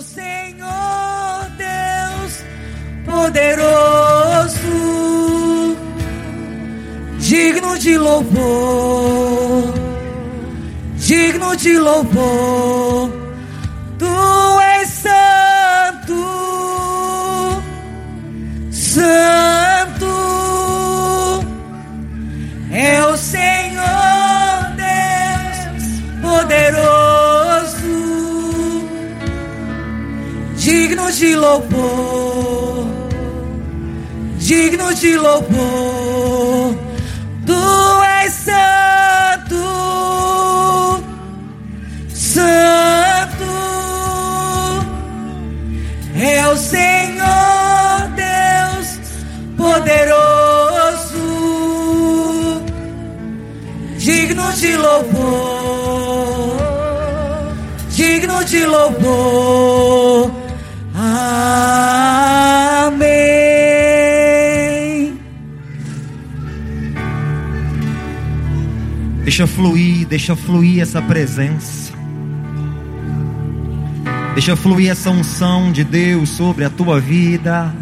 o Senhor Deus poderoso, digno de louvor, digno de louvor. Tu és santo, santo é o Senhor Deus poderoso, digno de louvor, digno de louvor. Tu és santo, santo é o Senhor Deus poderoso, digno de louvor, digno de louvor. Amém. Deixa fluir essa presença. Deixa fluir essa unção de Deus sobre a tua vida.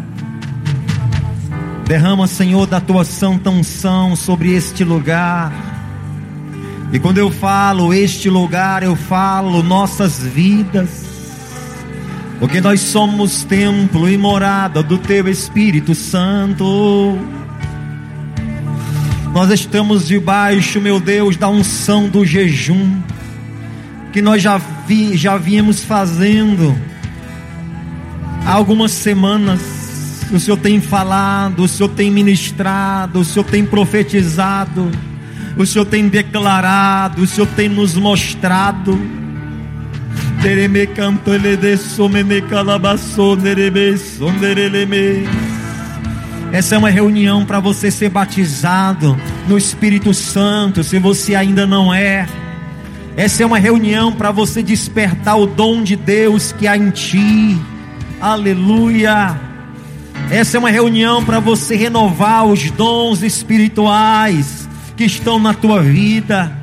Derrama, Senhor, da tua santa unção sobre este lugar. E quando eu falo este lugar, eu falo nossas vidas, porque nós somos templo e morada do teu Espírito Santo. Nós estamos debaixo, meu Deus, da unção do jejum que nós já viemos fazendo há algumas semanas. O Senhor tem falado, o Senhor tem ministrado, o Senhor tem profetizado, o Senhor tem declarado, o Senhor tem nos mostrado. Essa é uma reunião para você ser batizado no Espírito Santo, se você ainda não é. Essa é uma reunião para você despertar o dom de Deus que há em ti. Aleluia. Essa é uma reunião para você renovar os dons espirituais que estão na tua vida.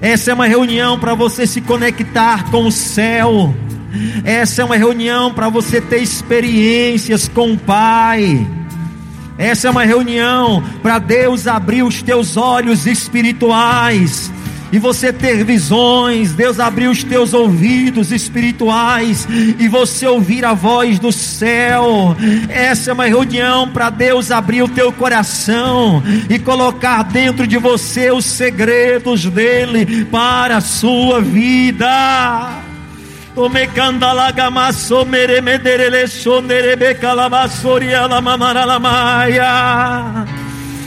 Essa é uma reunião para você se conectar com o céu. Essa é uma reunião para você ter experiências com o Pai. Essa é uma reunião para Deus abrir os teus olhos espirituais e você ter visões. Deus abriu os teus ouvidos espirituais e você ouvir a voz do céu. Essa é uma reunião para Deus abrir o teu coração e colocar dentro de você os segredos dele para a sua vida.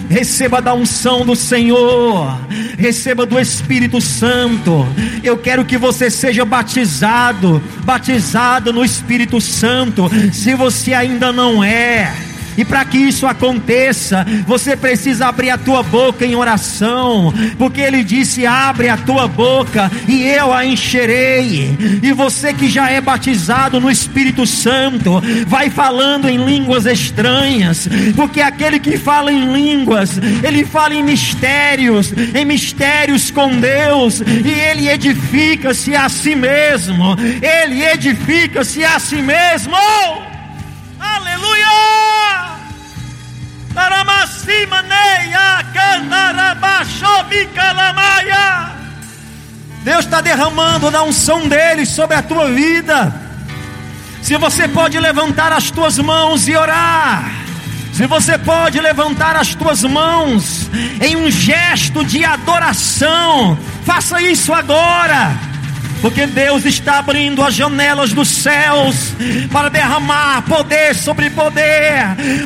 Receba da unção do Senhor, receba do Espírito Santo. Eu quero que você seja batizado, batizado no Espírito Santo, se você ainda não é. E para que isso aconteça, você precisa abrir a tua boca em oração, porque ele disse: abre a tua boca e eu a encherei. E você que já é batizado no Espírito Santo, vai falando em línguas estranhas, porque aquele que fala em línguas, ele fala em mistérios com Deus, e ele edifica-se a si mesmo, ele edifica-se a si mesmo. Aleluia! Deus está derramando da unção dele sobre a tua vida. Se você pode levantar as tuas mãos e orar, se você pode levantar as tuas mãos em um gesto de adoração, faça isso agora, porque Deus está abrindo as janelas dos céus para derramar poder sobre poder,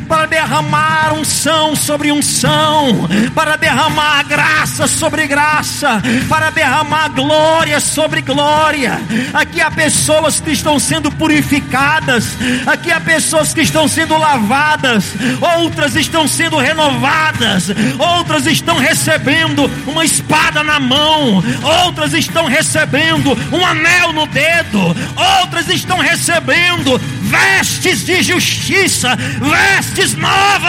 para derramar unção sobre unção, para derramar graça sobre graça, para derramar glória sobre glória. Aqui há pessoas que estão sendo purificadas, aqui há pessoas que estão sendo lavadas, outras estão sendo renovadas, outras estão recebendo uma espada na mão, outras estão recebendo um anel no dedo, outras estão recebendo vestes de justiça, vestes novas.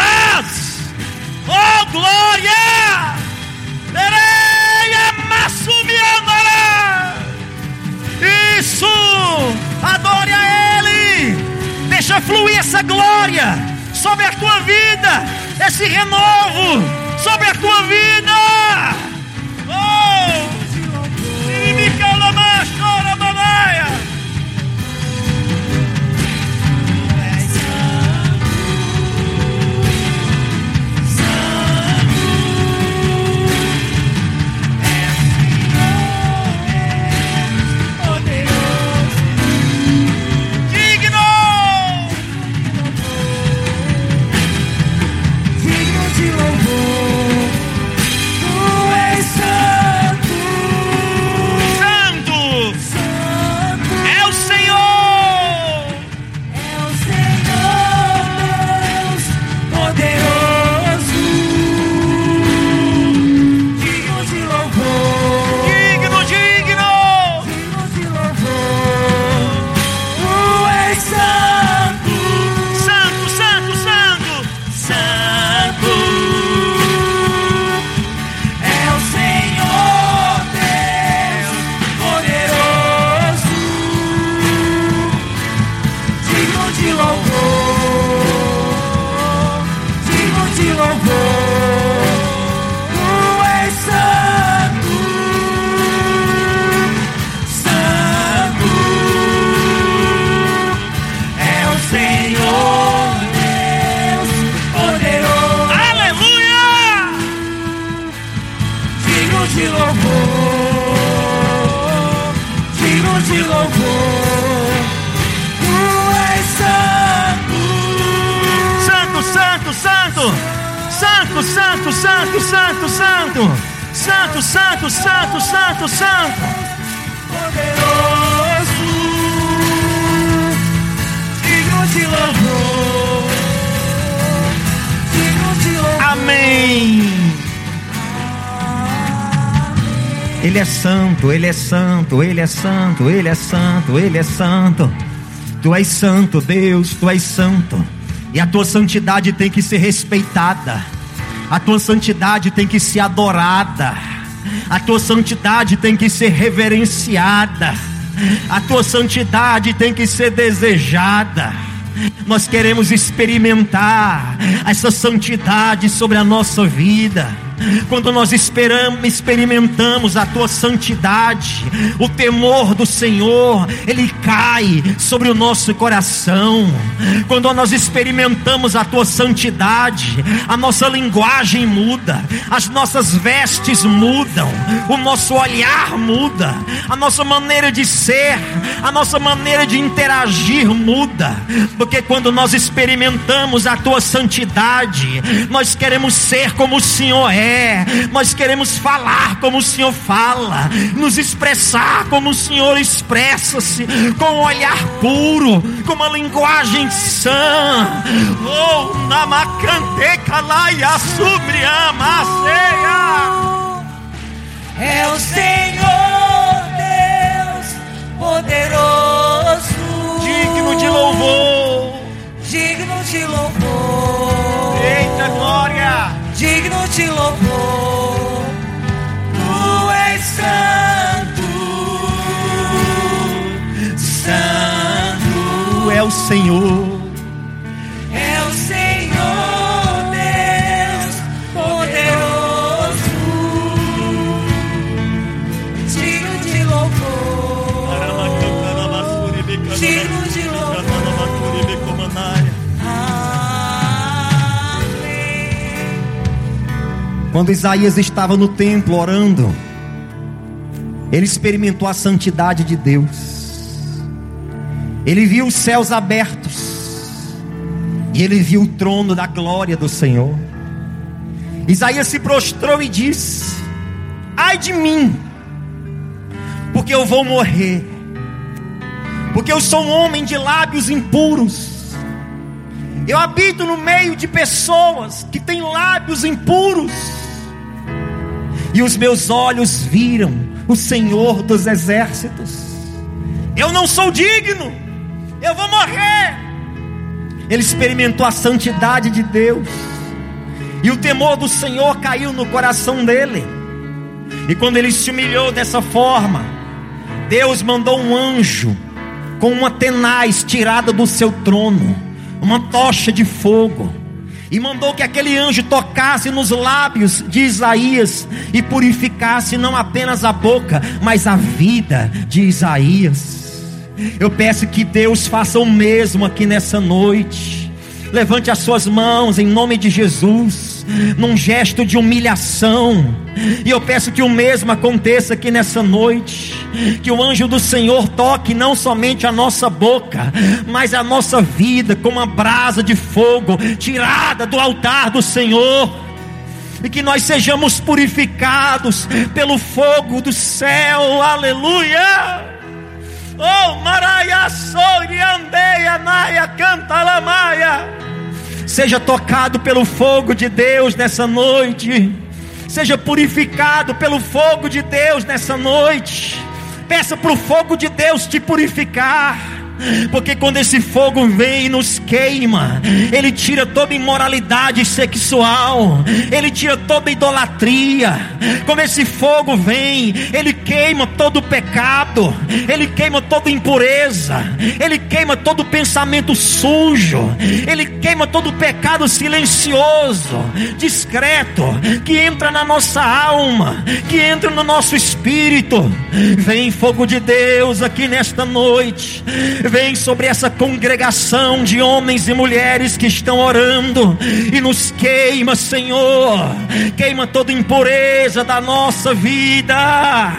Oh glória! Isso! Adore a ele! Deixa fluir essa glória sobre a tua vida, esse renovo sobre a tua vida. Oh! Ele é santo, Ele é santo, Ele é santo, Ele é santo, Ele é santo. Tu és santo, Deus, Tu és santo. E a Tua santidade tem que ser respeitada. A Tua santidade tem que ser adorada. A Tua santidade tem que ser reverenciada. A Tua santidade tem que ser desejada. Nós queremos experimentar essa santidade sobre a nossa vida. Quando nós experimentamos a Tua santidade, o temor do Senhor, ele cai sobre o nosso coração. Quando nós experimentamos a Tua santidade, a nossa linguagem muda, as nossas vestes mudam, o nosso olhar muda, a nossa maneira de ser, a nossa maneira de interagir muda. Porque quando nós experimentamos a Tua santidade, nós queremos ser como o Senhor é. Nós queremos falar como o Senhor fala, nos expressar como o Senhor expressa-se, com um olhar puro, com uma linguagem sã. Oh, namacanteca lá e assumiá maceia. É o Senhor Deus poderoso, digno de louvor, digno de louvor. Eita glória! Digno de louvor, Tu és santo, santo. É o Senhor, é o Senhor Deus poderoso, digno de louvor, digno de louvor. Quando Isaías estava no templo orando, ele experimentou a santidade de Deus. Ele viu os céus abertos e ele viu o trono da glória do Senhor. Isaías se prostrou e disse: ai de mim, porque eu vou morrer, porque eu sou um homem de lábios impuros. Eu habito no meio de pessoas que têm lábios impuros. E os meus olhos viram o Senhor dos exércitos. Eu não sou digno, eu vou morrer. Ele experimentou a santidade de Deus, e o temor do Senhor caiu no coração dele. E quando ele se humilhou dessa forma, Deus mandou um anjo com uma tenaz tirada do seu trono uma tocha de fogo, e mandou que aquele anjo tocasse nos lábios de Isaías e purificasse não apenas a boca, mas a vida de Isaías. Eu peço que Deus faça o mesmo aqui nessa noite. Levante as suas mãos em nome de Jesus, num gesto de humilhação, e eu peço que o mesmo aconteça aqui nessa noite, que o anjo do Senhor toque não somente a nossa boca, mas a nossa vida com uma brasa de fogo tirada do altar do Senhor, e que nós sejamos purificados pelo fogo do céu. Aleluia! Oh, Maraia, Sori, Andeia, Maia, Cantalamaia. Seja tocado pelo fogo de Deus nessa noite. Seja purificado pelo fogo de Deus nessa noite. Peça para o fogo de Deus te purificar, porque quando esse fogo vem e nos queima, ele tira toda imoralidade sexual, ele tira toda idolatria. Quando esse fogo vem, ele queima todo pecado, ele queima toda impureza, ele queima todo pensamento sujo, ele queima todo pecado silencioso, discreto, que entra na nossa alma, que entra no nosso espírito. Vem fogo de Deus aqui nesta noite. Vem sobre essa congregação de homens e mulheres que estão orando e nos queima, Senhor. Queima toda impureza da nossa vida.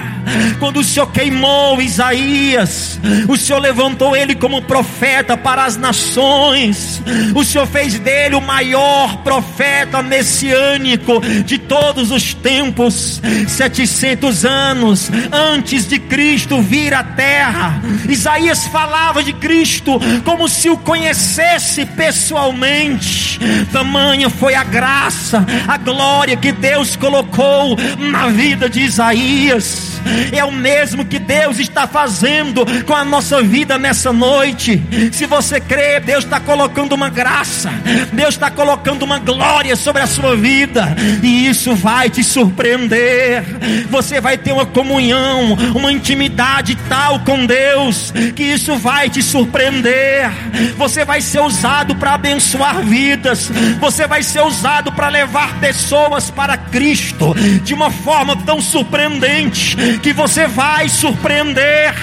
Quando o Senhor queimou Isaías, o Senhor levantou ele como profeta para as nações. O Senhor fez dele o maior profeta messiânico de todos os tempos. 700 anos antes de Cristo vir à terra, Isaías falava de Cristo como se o conhecesse pessoalmente. Tamanha foi a graça, a glória que Deus colocou na vida de Isaías. É o mesmo que Deus está fazendo com a nossa vida nessa noite. Se você crê, Deus está colocando uma graça, Deus está colocando uma glória sobre a sua vida, e isso vai te surpreender. Você vai ter uma comunhão, uma intimidade tal com Deus, que isso vai te surpreender. Você vai ser usado para abençoar vidas, você vai ser usado para levar pessoas para Cristo de uma forma tão surpreendente que você vai surpreender.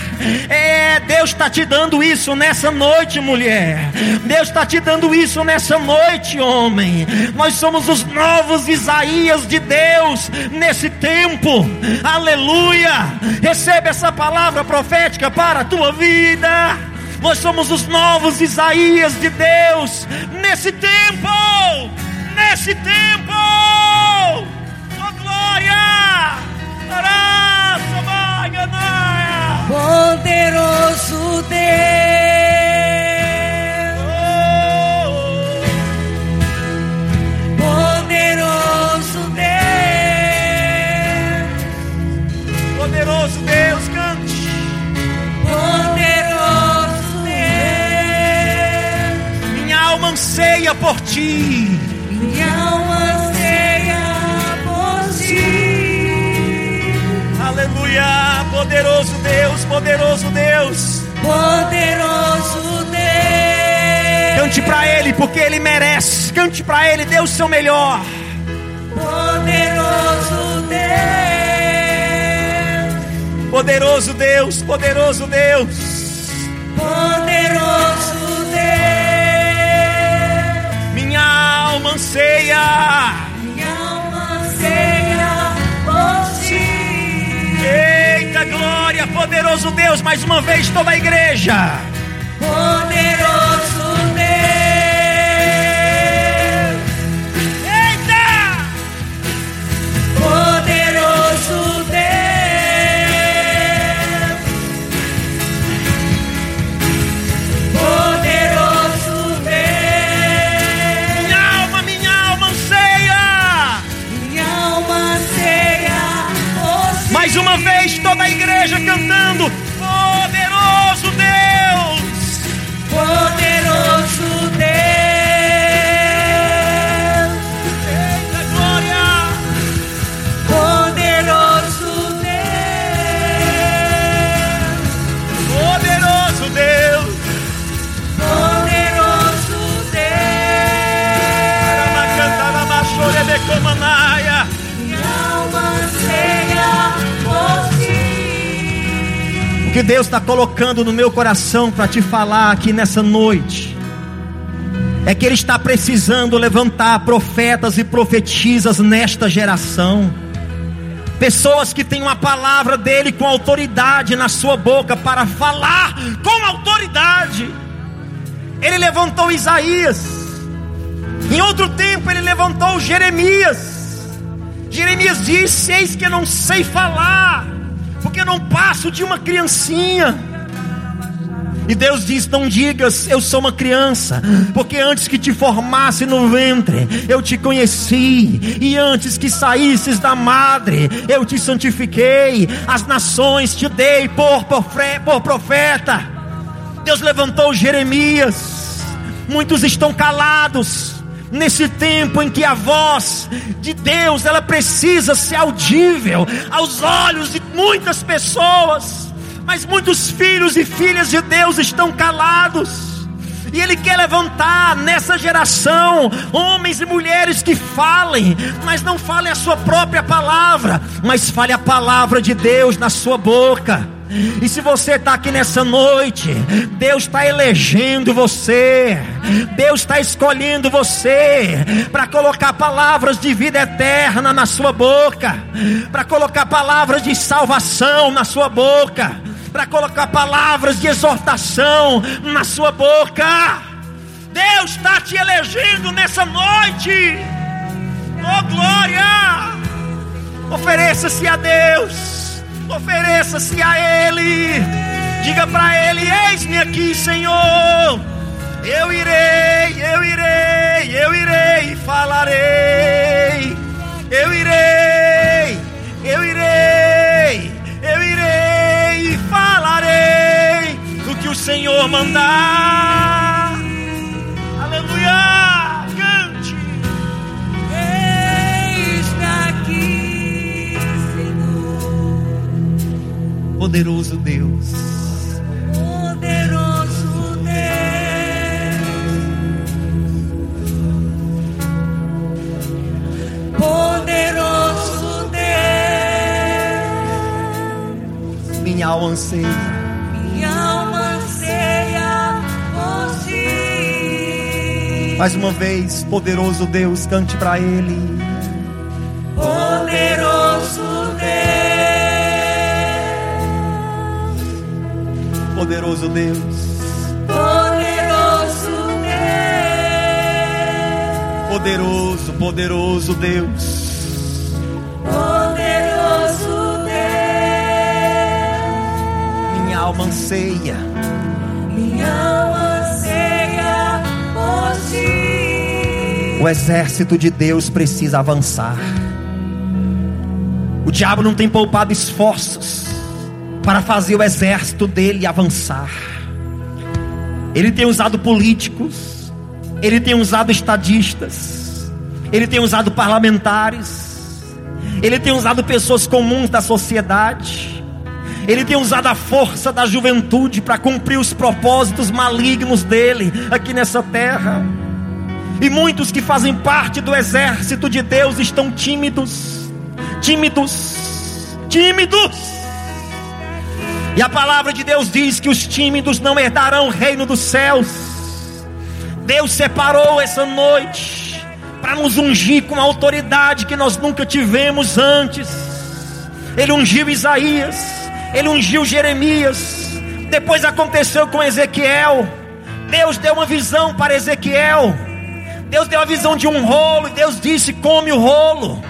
Deus está te dando isso nessa noite, mulher. Deus está te dando isso nessa noite, homem. Nós somos os novos Isaías de Deus nesse tempo. Aleluia! Receba essa palavra profética para a tua vida. Nós somos os novos Isaías de Deus nesse tempo. Nesse tempo. Oh, glória! Poderoso Deus, poderoso Deus, poderoso Deus, cante. Poderoso Deus, minha alma anseia por ti, minha alma anseia por ti. Aleluia, poderoso Deus, poderoso Deus, poderoso Deus. Cante pra Ele, porque Ele merece. Cante pra Ele, dê o seu melhor. Poderoso Deus, poderoso Deus, poderoso Deus, poderoso Deus. Minha alma anseia, minha alma anseia por ti. Eita glória, poderoso Deus, mais uma vez toda a igreja. Poderoso Deus. Eita! Poderoso Deus. Poderoso Deus. Minha alma anseia. Minha alma anseia. Mais uma vez toda a igreja cantando: poderoso Deus, poderoso. que Deus está colocando no meu coração para te falar aqui nessa noite, é que Ele está precisando levantar profetas e profetisas nesta geração, pessoas que têm uma palavra dEle com autoridade na sua boca, para falar com autoridade. Ele levantou Isaías, em outro tempo Ele levantou Jeremias. Jeremias disse: eis que eu não sei falar, porque não passo de uma criancinha. E Deus diz: não digas eu sou uma criança, porque antes que te formasse no ventre eu te conheci, e antes que saísses da madre eu te santifiquei, as nações te dei por profeta. Deus levantou Jeremias. Muitos estão calados nesse tempo em que a voz de Deus, ela precisa ser audível aos olhos de muitas pessoas, mas muitos filhos e filhas de Deus estão calados, e Ele quer levantar nessa geração homens e mulheres que falem, mas não falem a sua própria palavra, mas fale a palavra de Deus na sua boca. E se você está aqui nessa noite, Deus está elegendo você, Deus está escolhendo você para colocar palavras de vida eterna na sua boca, para colocar palavras de salvação na sua boca, para colocar palavras de exortação na sua boca. Deus está te elegendo nessa noite. Oh glória! Ofereça-se a Deus, ofereça-se a Ele, diga para Ele: eis-me aqui, Senhor, eu irei, eu irei, eu irei e falarei, eu irei, eu irei, eu irei e falarei o que o Senhor mandar. Aleluia. Poderoso Deus, poderoso Deus, poderoso Deus, minha alma anseia por Ti. Mais uma vez, poderoso Deus, cante para Ele. Poderoso Deus, poderoso Deus, poderoso Deus, poderoso, poderoso Deus, poderoso Deus, minha alma anseia por Ti. O exército de Deus precisa avançar. O diabo não tem poupado esforços para fazer o exército dele avançar. Ele tem usado políticos, ele tem usado estadistas, ele tem usado parlamentares, ele tem usado pessoas comuns da sociedade, ele tem usado a força da juventude para cumprir os propósitos malignos dele aqui nessa terra. E muitos que fazem parte do exército de Deus estão tímidos, tímidos, tímidos. E a palavra de Deus diz que os tímidos não herdarão o reino dos céus. Deus separou essa noite para nos ungir com uma autoridade que nós nunca tivemos antes. Ele ungiu Isaías, Ele ungiu Jeremias. Depois aconteceu com Ezequiel. Deus deu uma visão para Ezequiel. Deus deu a visão de um rolo, e Deus disse: come o rolo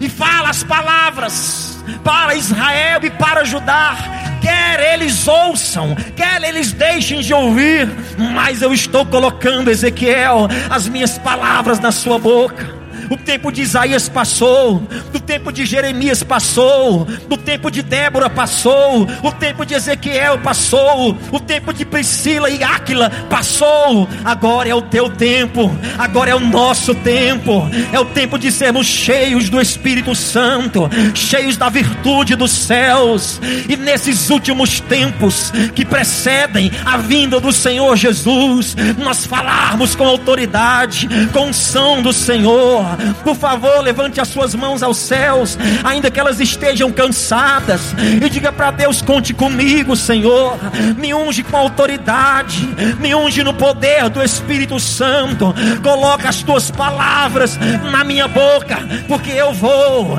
e fala as palavras para Israel e para Judá. Quer eles ouçam, quer eles deixem de ouvir, mas eu estou colocando, Ezequiel, as minhas palavras na sua boca. O tempo de Isaías passou, do tempo de Jeremias passou, do tempo de Débora passou, o tempo de Ezequiel passou, o tempo de Priscila e Áquila passou. Agora é o teu tempo, agora é o nosso tempo, é o tempo de sermos cheios do Espírito Santo, cheios da virtude dos céus. E nesses últimos tempos que precedem a vinda do Senhor Jesus, nós falarmos com autoridade, com o som do Senhor, terra. Por favor, levante as suas mãos aos céus, ainda que elas estejam cansadas, e diga para Deus: conte comigo, Senhor. Me unge com autoridade, me unge no poder do Espírito Santo. Coloca as tuas palavras na minha boca, porque eu vou.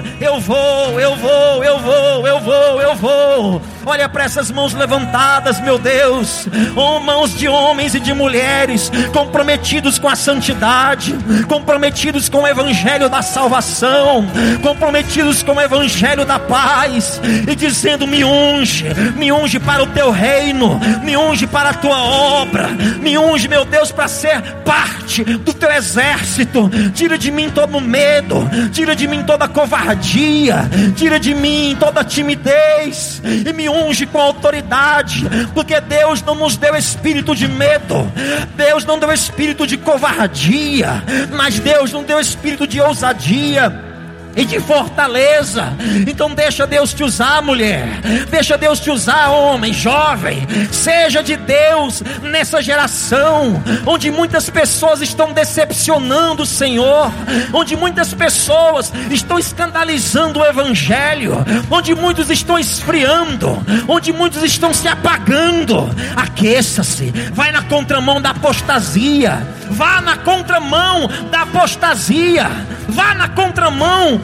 Olha para essas mãos levantadas, meu Deus, mãos de homens e de mulheres comprometidos com a santidade, comprometidos com o evangelho da salvação, comprometidos com o evangelho da paz, e dizendo: me unge para o teu reino, me unge para a tua obra, me unge, meu Deus, para ser parte do teu exército. Tira de mim todo medo, tira de mim toda covardia, tira de mim toda timidez, e me unge com autoridade, porque Deus não nos deu espírito de medo, Deus não deu espírito de covardia, mas Deus não deu espírito de ousadia e de fortaleza. Então deixa Deus te usar, mulher, deixa Deus te usar, homem, jovem. Seja de Deus nessa geração, onde muitas pessoas estão decepcionando o Senhor, onde muitas pessoas estão escandalizando o evangelho, onde muitos estão esfriando, onde muitos estão se apagando. Aqueça-se, vai na contramão da apostasia, vá na contramão da apostasia, vá na contramão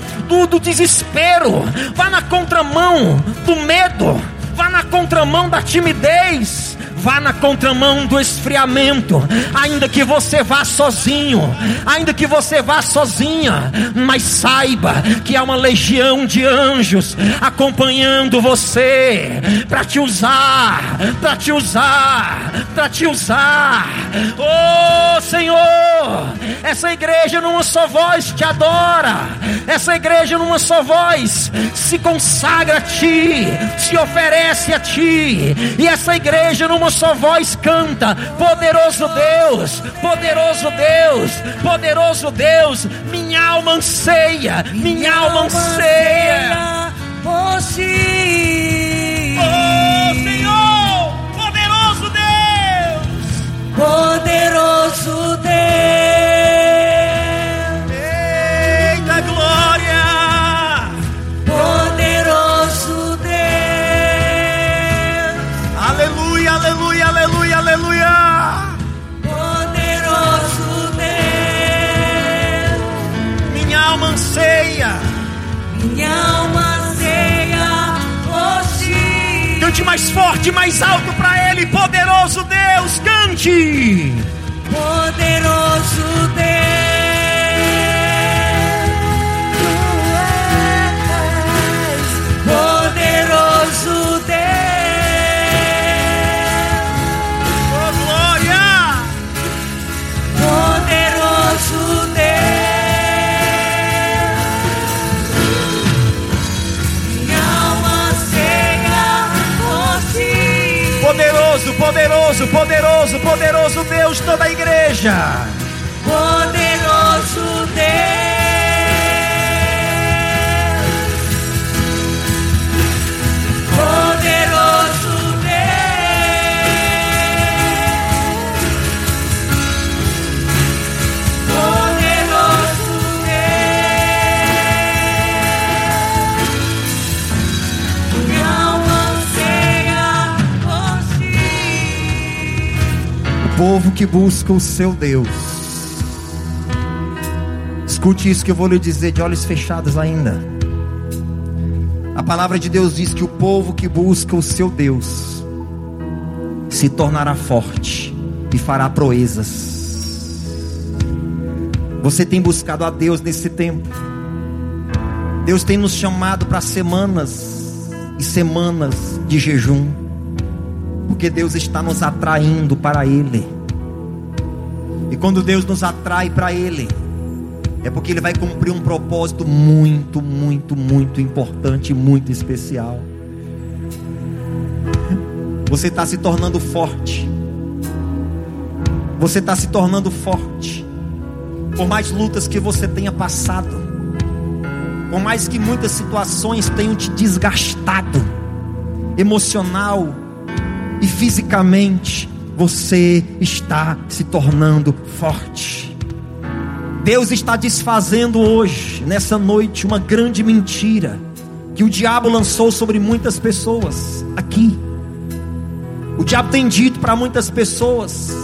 do desespero, vá na contramão do medo, vá na contramão da timidez, vá na contramão do esfriamento. Ainda que você vá sozinho, ainda que você vá sozinha, mas saiba que há uma legião de anjos acompanhando você, para te usar, para te usar, para te usar. Oh Senhor, essa igreja numa só voz te adora, essa igreja numa só voz se consagra a Ti, se oferece a Ti, e essa igreja numa só voz canta: poderoso Deus, poderoso Deus, poderoso Deus. Minha alma anseia, minha alma anseia por Si. Oh Senhor, poderoso Deus, poderoso Deus. Eita glória, poderoso Deus. Aleluia, aleluia, aleluia, aleluia. Poderoso Deus. Minha alma anseia, minha alma anseia por Ti. Cante mais forte, mais alto para Ele. Poderoso Deus, cante. Poderoso Deus. Poderoso Deus, oh glória, poderoso Deus, minha alma anseia por Ti. Poderoso, poderoso, poderoso, poderoso Deus, toda a igreja, poderoso Deus. Povo que busca o seu Deus, escute isso que eu vou lhe dizer de olhos fechados ainda. A palavra de Deus diz que o povo que busca o seu Deus se tornará forte e fará proezas. Você tem buscado a Deus nesse tempo. Deus tem nos chamado para semanas e semanas de jejum, porque Deus está nos atraindo para Ele. E quando Deus nos atrai para Ele, é porque Ele vai cumprir um propósito muito, muito, muito importante, muito especial. Você está se tornando forte, você está se tornando forte. Por mais lutas que você tenha passado, por mais que muitas situações tenham te desgastado emocional e fisicamente, você está se tornando forte. Deus está desfazendo hoje, nessa noite, uma grande mentira que o diabo lançou sobre muitas pessoas aqui. O diabo tem dito para muitas pessoas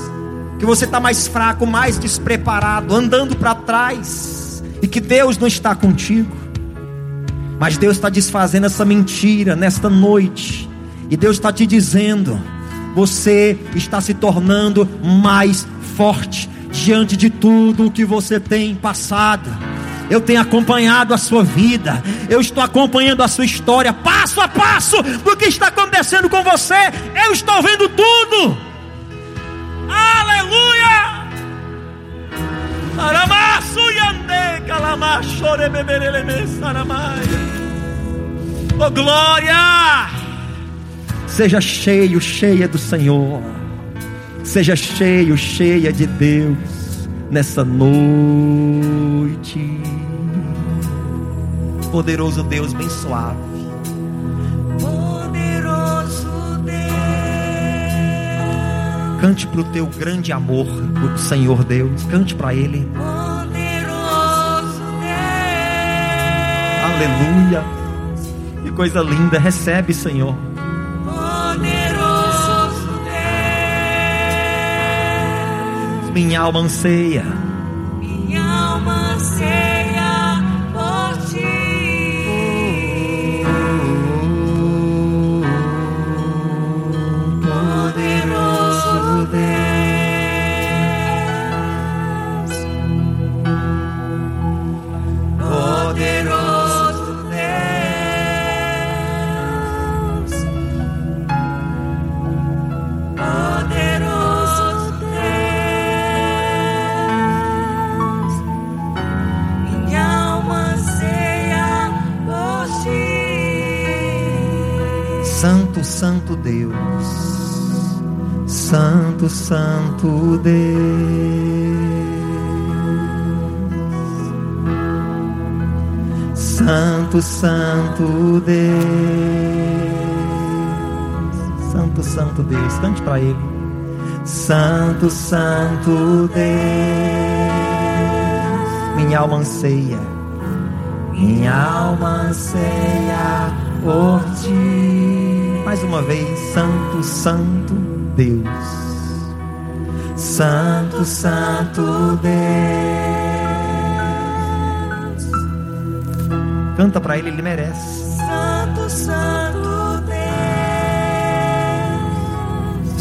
que você está mais fraco, mais despreparado, andando para trás, e que Deus não está contigo. Mas Deus está desfazendo essa mentira nesta noite, e Deus está te dizendo: você está se tornando mais forte diante de tudo o que você tem passado. Eu tenho acompanhado a sua vida, eu estou acompanhando a sua história, passo a passo, do que está acontecendo com você. Eu estou vendo tudo. Aleluia! Oh glória! Seja cheio, cheia do Senhor. Seja cheio, cheia de Deus nessa noite. Poderoso Deus, bem suave. Poderoso Deus. Cante para o teu grande amor, o Senhor Deus. Cante para Ele. Poderoso Deus. Aleluia. Que coisa linda. Recebe, Senhor. Minha alma anseia, minha alma anseia por ti, poderoso Deus, poderoso Deus, poderoso. Santo, Santo Deus, Santo, Santo Deus, Santo, Santo Deus, Santo, Santo Deus, cante para Ele. Santo, Santo Deus, minha alma anseia, minha alma anseia por ti. Mais uma vez, Santo, Santo Deus, Santo, Santo Deus. Canta para Ele, Ele merece. Santo, Santo Deus,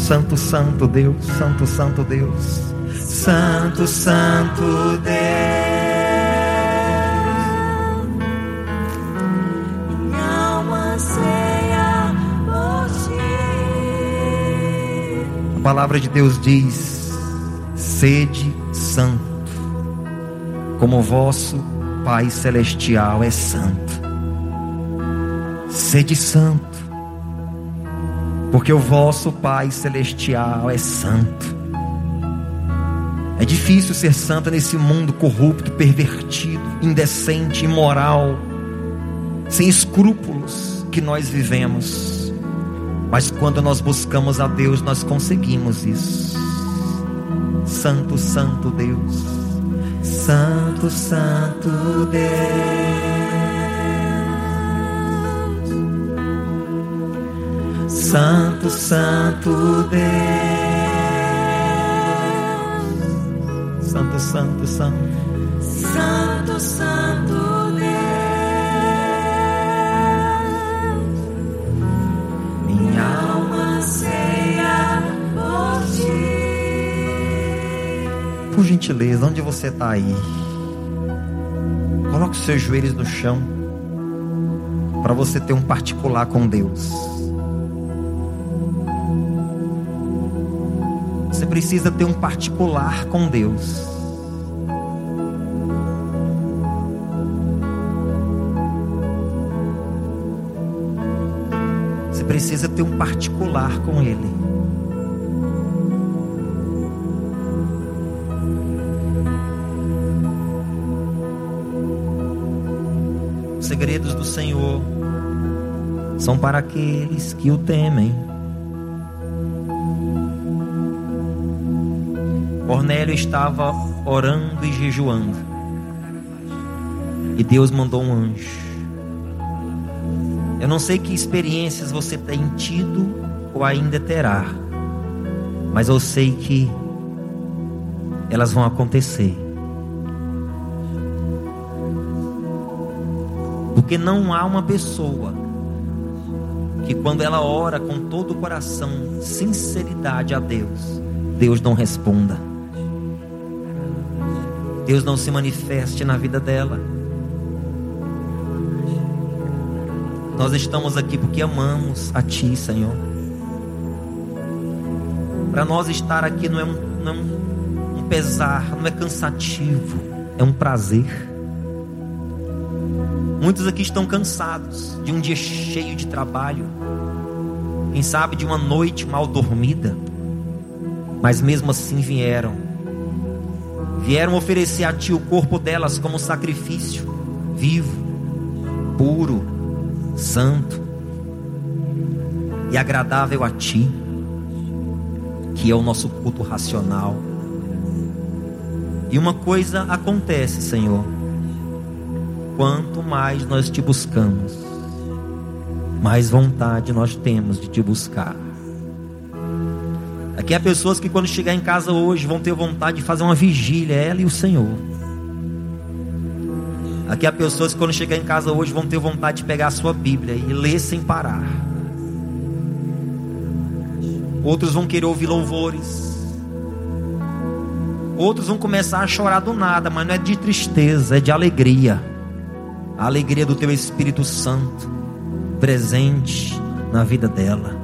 Santo, Santo Deus, Santo, Santo Deus, Santo, Santo Deus. A palavra de Deus diz: sede santo, como o vosso Pai Celestial é santo. Sede santo, porque o vosso Pai Celestial é santo. É difícil ser santo nesse mundo corrupto, pervertido, indecente, imoral, sem escrúpulos que nós vivemos. Mas quando nós buscamos a Deus, nós conseguimos isso. Santo, Santo Deus, Santo, Santo Deus, Santo, Santo Deus, Santo, Santo, Santo, Santo, Santo. Por gentileza, onde você está aí, coloque os seus joelhos no chão, para você ter um particular com Deus. Você precisa ter um particular com Deus. Você precisa ter um particular com Ele. Segredos do Senhor são para aqueles que o temem. Cornélio estava orando e jejuando. E Deus mandou um anjo. Eu não sei que experiências você tem tido ou ainda terá, mas eu sei que elas vão acontecer, porque não há uma pessoa que, quando ela ora com todo o coração, sinceridade a Deus, Deus não responda, Deus não se manifeste na vida dela. Nós estamos aqui porque amamos a Ti, Senhor. Para nós estar aqui não é um pesar, não é cansativo, é um prazer. Muitos aqui estão cansados de um dia cheio de trabalho, quem sabe de uma noite mal dormida, mas mesmo assim vieram oferecer a Ti o corpo delas como sacrifício vivo, puro, santo e agradável a Ti, que é o nosso culto racional. E uma coisa acontece, Senhor: quanto mais nós Te buscamos, mais vontade nós temos de Te buscar. Aqui há pessoas que, quando chegar em casa hoje, vão ter vontade de fazer uma vigília, ela e o Senhor. Aqui há pessoas que, quando chegar em casa hoje, vão ter vontade de pegar a sua Bíblia e ler sem parar. Outros vão querer ouvir louvores. Outros vão começar a chorar do nada, mas não é de tristeza, é de alegria. A alegria do Teu Espírito Santo presente na vida dela.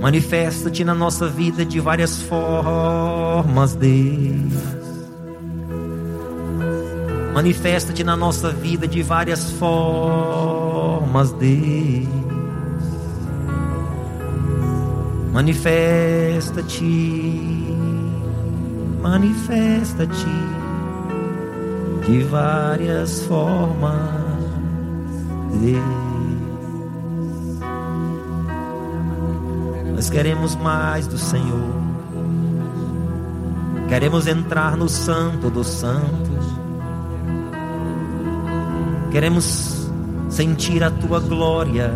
Manifesta-te na nossa vida de várias formas, Deus. Manifesta-te na nossa vida de várias formas, Deus. Manifesta-te, manifesta-te de várias formas, Deus. Nós queremos mais do Senhor. Queremos entrar no Santo dos Santos. Queremos sentir a Tua glória.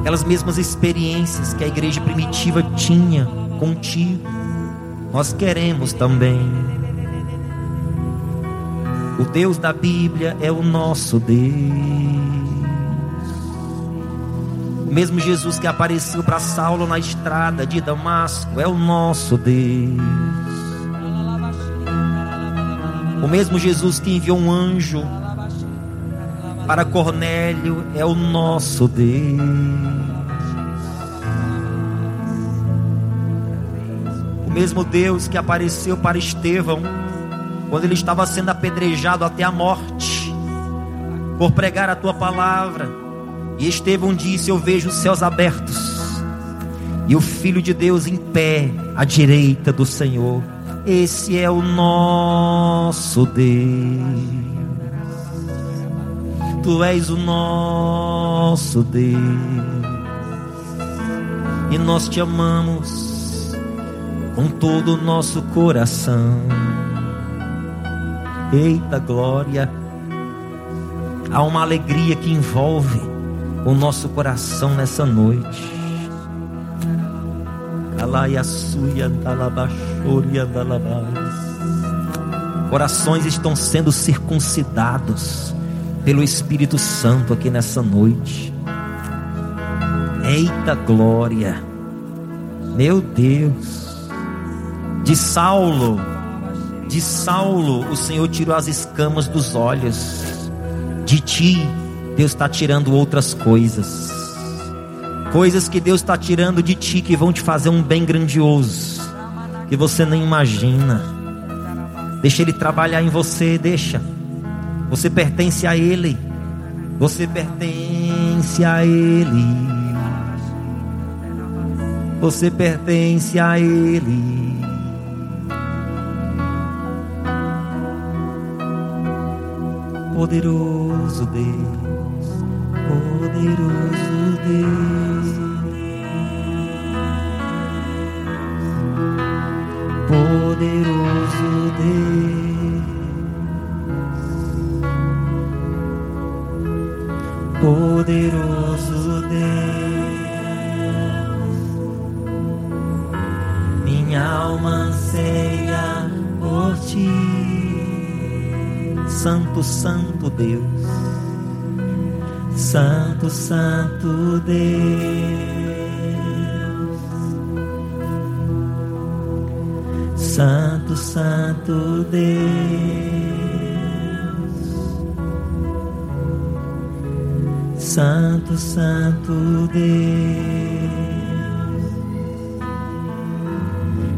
Aquelas mesmas experiências que a igreja primitiva tinha contigo, nós queremos também. O Deus da Bíblia é o nosso Deus. O mesmo Jesus que apareceu para Saulo na estrada de Damasco é o nosso Deus. O mesmo Jesus que enviou um anjo para Cornélio é o nosso Deus. O mesmo Deus que apareceu para Estevão quando ele estava sendo apedrejado até a morte, por pregar a Tua palavra, e Estevão disse: eu vejo os céus abertos, e o Filho de Deus em pé, à direita do Senhor. Esse é o nosso Deus. Tu és o nosso Deus, e nós Te amamos com todo o nosso coração. Eita glória! Há uma alegria que envolve o nosso coração nessa noite. Corações estão sendo circuncidados pelo Espírito Santo aqui nessa noite. Eita glória! Meu Deus! De Saulo, o Senhor tirou as escamas dos olhos. De ti, Deus está tirando outras coisas. Coisas que Deus está tirando de ti, que vão te fazer um bem grandioso, que você nem imagina. Deixa Ele trabalhar em você, deixa. Você pertence a Ele. Você pertence a Ele. Você pertence a Ele. Poderoso Deus, poderoso Deus, poderoso Deus. alma anseia por ti. Santo, Santo Deus, Santo, Santo Deus, Santo, Santo Deus, Santo, Santo Deus,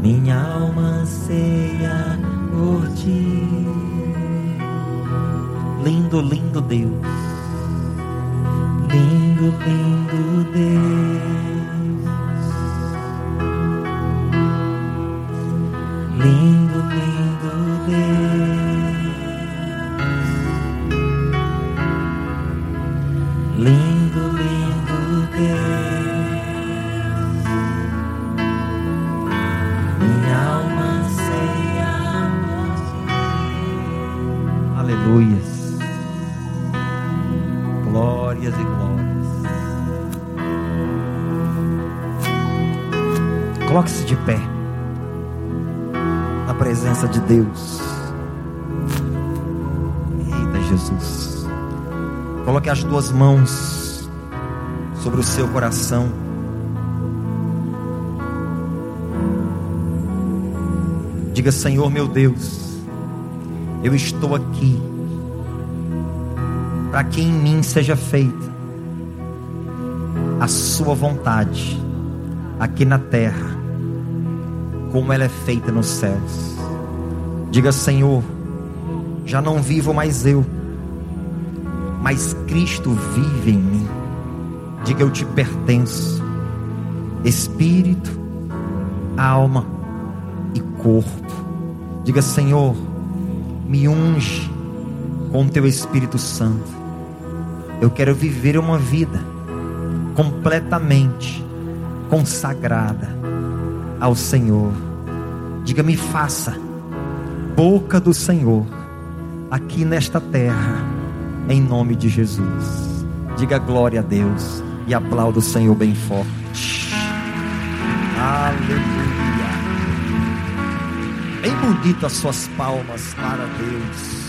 minha alma anseia por ti. Lindo, lindo Deus, lindo, lindo Deus, lindo, lindo Deus, lindo, lindo Deus, minha alma anseia. Aleluia. Glórias e glórias. Coloque-se de pé na presença de Deus. Eita Jesus. Coloque as duas mãos sobre o seu coração. Diga: Senhor meu Deus, eu estou aqui para que em mim seja feita a sua vontade aqui na terra, como ela é feita nos céus. Diga: Senhor, já não vivo mais eu, mas Cristo vive em mim. Diga: eu te pertenço, espírito, alma e corpo. Diga: Senhor, me unge com teu Espírito Santo. Eu quero viver uma vida completamente consagrada ao Senhor. Diga-me: faça boca do Senhor aqui nesta terra, em nome de Jesus. Diga glória a Deus e aplauda o Senhor bem forte. Aleluia. Bem bonito as suas palmas para Deus.